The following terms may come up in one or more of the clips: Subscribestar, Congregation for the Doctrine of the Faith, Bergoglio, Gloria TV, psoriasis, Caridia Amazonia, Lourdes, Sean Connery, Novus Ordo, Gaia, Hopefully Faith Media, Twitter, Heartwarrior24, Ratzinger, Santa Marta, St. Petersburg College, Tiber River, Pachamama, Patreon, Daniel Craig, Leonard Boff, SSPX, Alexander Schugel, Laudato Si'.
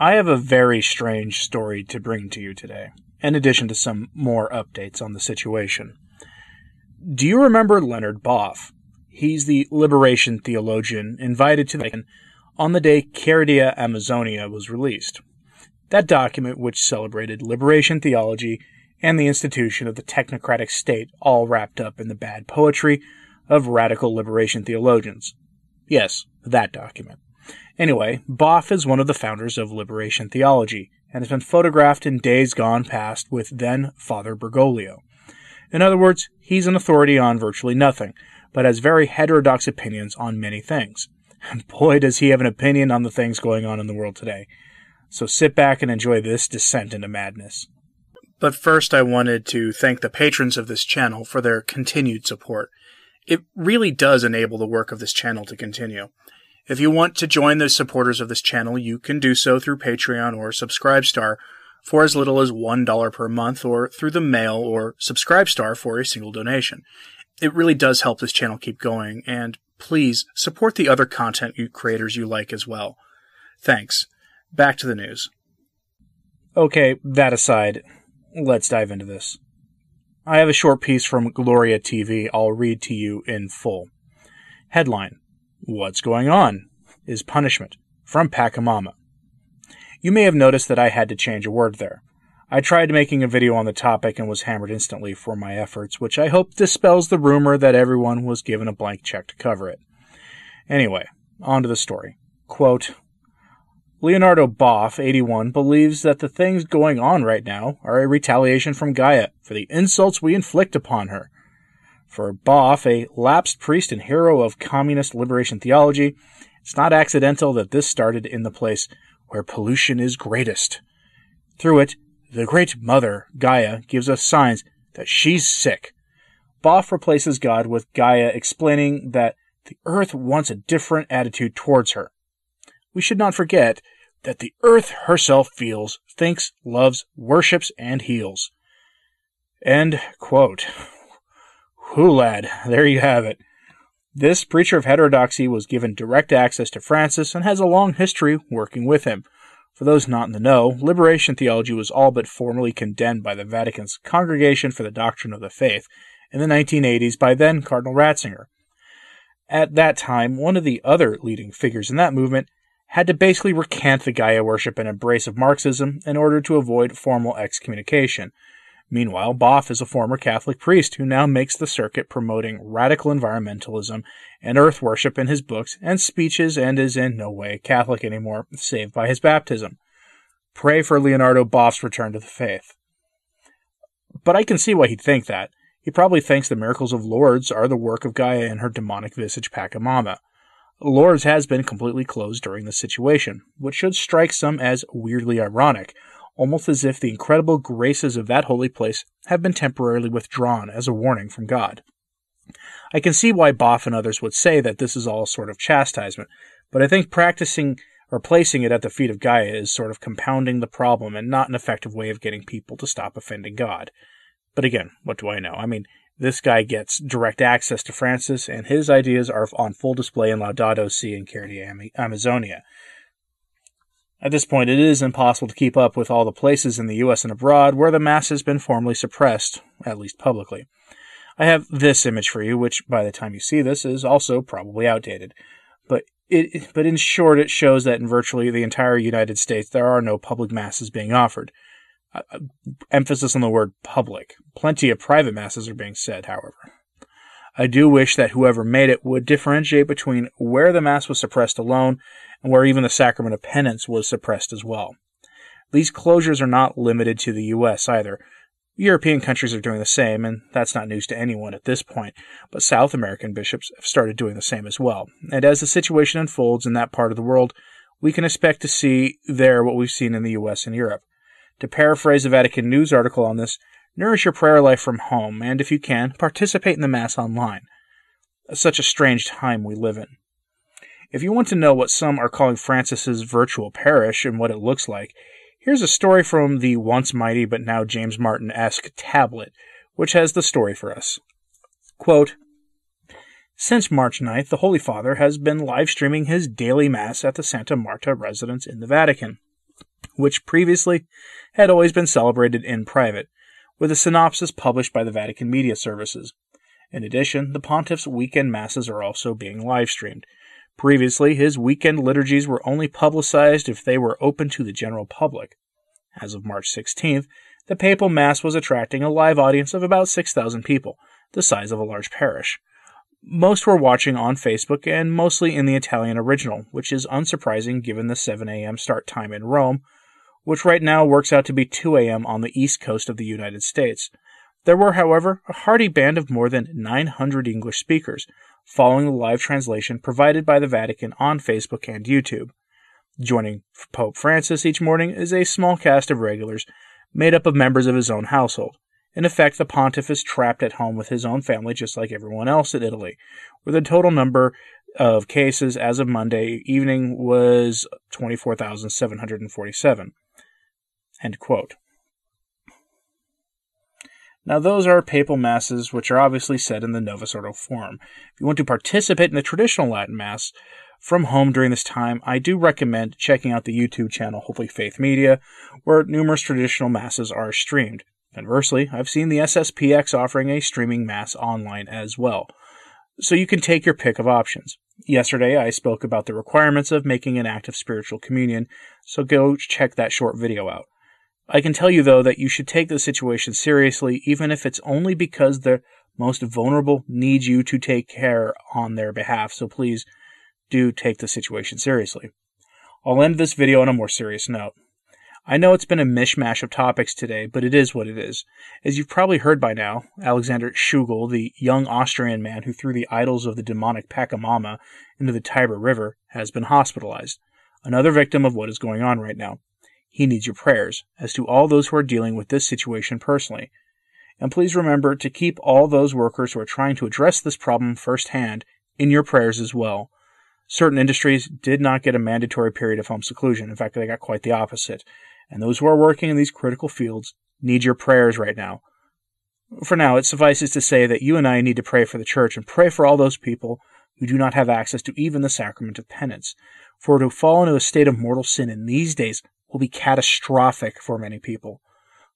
I have a very strange story to bring to you today, in addition to some more updates on the situation. Do you remember Leonard Boff? He's the liberation theologian invited to the Vatican on the day Caridia Amazonia was released. That document which celebrated liberation theology and the institution of the technocratic state all wrapped up in the bad poetry of radical liberation theologians. Yes, that document. Anyway, Boff is one of the founders of liberation theology, and has been photographed in days gone past with then Father Bergoglio. In other words, he's an authority on virtually nothing, but has very heterodox opinions on many things. And boy, does he have an opinion on the things going on in the world today. So sit back and enjoy this descent into madness. But first I wanted to thank the patrons of this channel for their continued support. It really does enable the work of this channel to continue. If you want to join the supporters of this channel, you can do so through Patreon or Subscribestar for as little as $1 per month, or through the mail or Subscribestar for a single donation. It really does help this channel keep going, and please support the other content creators you like as well. Thanks. Back to the news. Okay, that aside, let's dive into this. I have a short piece from Gloria TV I'll read to you in full. Headline: What's going on is punishment from Pachamama. You may have noticed that I had to change a word there. I tried making a video on the topic and was hammered instantly for my efforts, which I hope dispels the rumor that everyone was given a blank check to cover it. Anyway, on to the story. Quote, Leonardo Boff, 81, believes that the things going on right now are a retaliation from Gaia for the insults we inflict upon her. For Boff, a lapsed priest and hero of communist liberation theology, it's not accidental that this started in the place where pollution is greatest. Through it, the Great Mother, Gaia, gives us signs that she's sick. Boff replaces God with Gaia, explaining that the Earth wants a different attitude towards her. We should not forget that the Earth herself feels, thinks, loves, worships, and heals. End quote. Whew, lad, there you have it. This preacher of heterodoxy was given direct access to Francis and has a long history working with him. For those not in the know, liberation theology was all but formally condemned by the Vatican's Congregation for the Doctrine of the Faith in the 1980s by then Cardinal Ratzinger. At that time, one of the other leading figures in that movement had to basically recant the Gaia worship and embrace of Marxism in order to avoid formal excommunication. Meanwhile, Boff is a former Catholic priest who now makes the circuit promoting radical environmentalism and earth worship in his books and speeches, and is in no way Catholic anymore, save by his baptism. Pray for Leonardo Boff's return to the faith. But I can see why he'd think that. He probably thinks the miracles of Lourdes are the work of Gaia and her demonic visage Pachamama. Lourdes has been completely closed during this situation, which should strike some as weirdly ironic, almost as if the incredible graces of that holy place have been temporarily withdrawn as a warning from God. I can see why Boff and others would say that this is all a sort of chastisement, but I think practicing or placing it at the feet of Gaia is sort of compounding the problem and not an effective way of getting people to stop offending God. But again, what do I know? I mean, this guy gets direct access to Francis, and his ideas are on full display in Laudato Si' and Caridia Amazonia. At this point, it is impossible to keep up with all the places in the U.S. and abroad where the Mass has been formally suppressed, at least publicly. I have this image for you, which, by the time you see this, is also probably outdated. But in short, it shows that in virtually the entire United States, there are no public Masses being offered. Emphasis on the word public. Plenty of private Masses are being said, however. I do wish that whoever made it would differentiate between where the Mass was suppressed alone and where even the sacrament of penance was suppressed as well. These closures are not limited to the U.S. either. European countries are doing the same, and that's not news to anyone at this point, but South American bishops have started doing the same as well. And as the situation unfolds in that part of the world, we can expect to see there what we've seen in the U.S. and Europe. To paraphrase a Vatican News article on this, nourish your prayer life from home, and if you can, participate in the Mass online. That's such a strange time we live in. If you want to know what some are calling Francis's virtual parish and what it looks like, here's a story from the once mighty but now James Martin-esque tablet, which has the story for us. Quote, since March 9th, the Holy Father has been live streaming his daily Mass at the Santa Marta residence in the Vatican. which previously had always been celebrated in private, with a synopsis published by the Vatican Media Services. In addition, the pontiff's weekend masses are also being live-streamed. Previously, his weekend liturgies were only publicized if they were open to the general public. As of March 16th, the papal mass was attracting a live audience of about 6,000 people, the size of a large parish. Most were watching on Facebook and mostly in the Italian original, which is unsurprising given the 7 a.m. start time in Rome, which right now works out to be 2 a.m. on the east coast of the United States. There were, however, a hearty band of more than 900 English speakers, following the live translation provided by the Vatican on Facebook and YouTube. Joining Pope Francis each morning is a small cast of regulars made up of members of his own household. In effect, the pontiff is trapped at home with his own family just like everyone else in Italy, where the total number of cases as of Monday evening was 24,747. End quote. Now, those are papal masses, which are obviously said in the Novus Ordo form. If you want to participate in the traditional Latin Mass from home during this time, I do recommend checking out the YouTube channel Hopefully Faith Media, where numerous traditional masses are streamed. Conversely, I've seen the SSPX offering a streaming Mass online as well, so you can take your pick of options. Yesterday, I spoke about the requirements of making an act of spiritual communion, so go check that short video out. I can tell you, though, that you should take the situation seriously, even if it's only because the most vulnerable need you to take care on their behalf, so please do take the situation seriously. I'll end this video on a more serious note. I know it's been a mishmash of topics today, but it is what it is. As you've probably heard by now, Alexander Schugel, the young Austrian man who threw the idols of the demonic Pachamama into the Tiber River, has been hospitalized, another victim of what is going on right now. He needs your prayers, as do all those who are dealing with this situation personally. And please remember to keep all those workers who are trying to address this problem firsthand in your prayers as well. Certain industries did not get a mandatory period of home seclusion. In fact, they got quite the opposite. And those who are working in these critical fields need your prayers right now. For now, it suffices to say that you and I need to pray for the church and pray for all those people who do not have access to even the sacrament of penance. For to fall into a state of mortal sin in these days will be catastrophic for many people.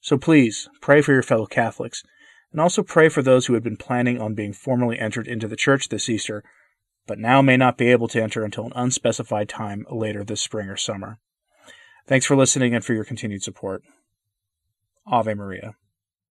So please, pray for your fellow Catholics, and also pray for those who had been planning on being formally entered into the Church this Easter, but now may not be able to enter until an unspecified time later this spring or summer. Thanks for listening and for your continued support. Ave Maria.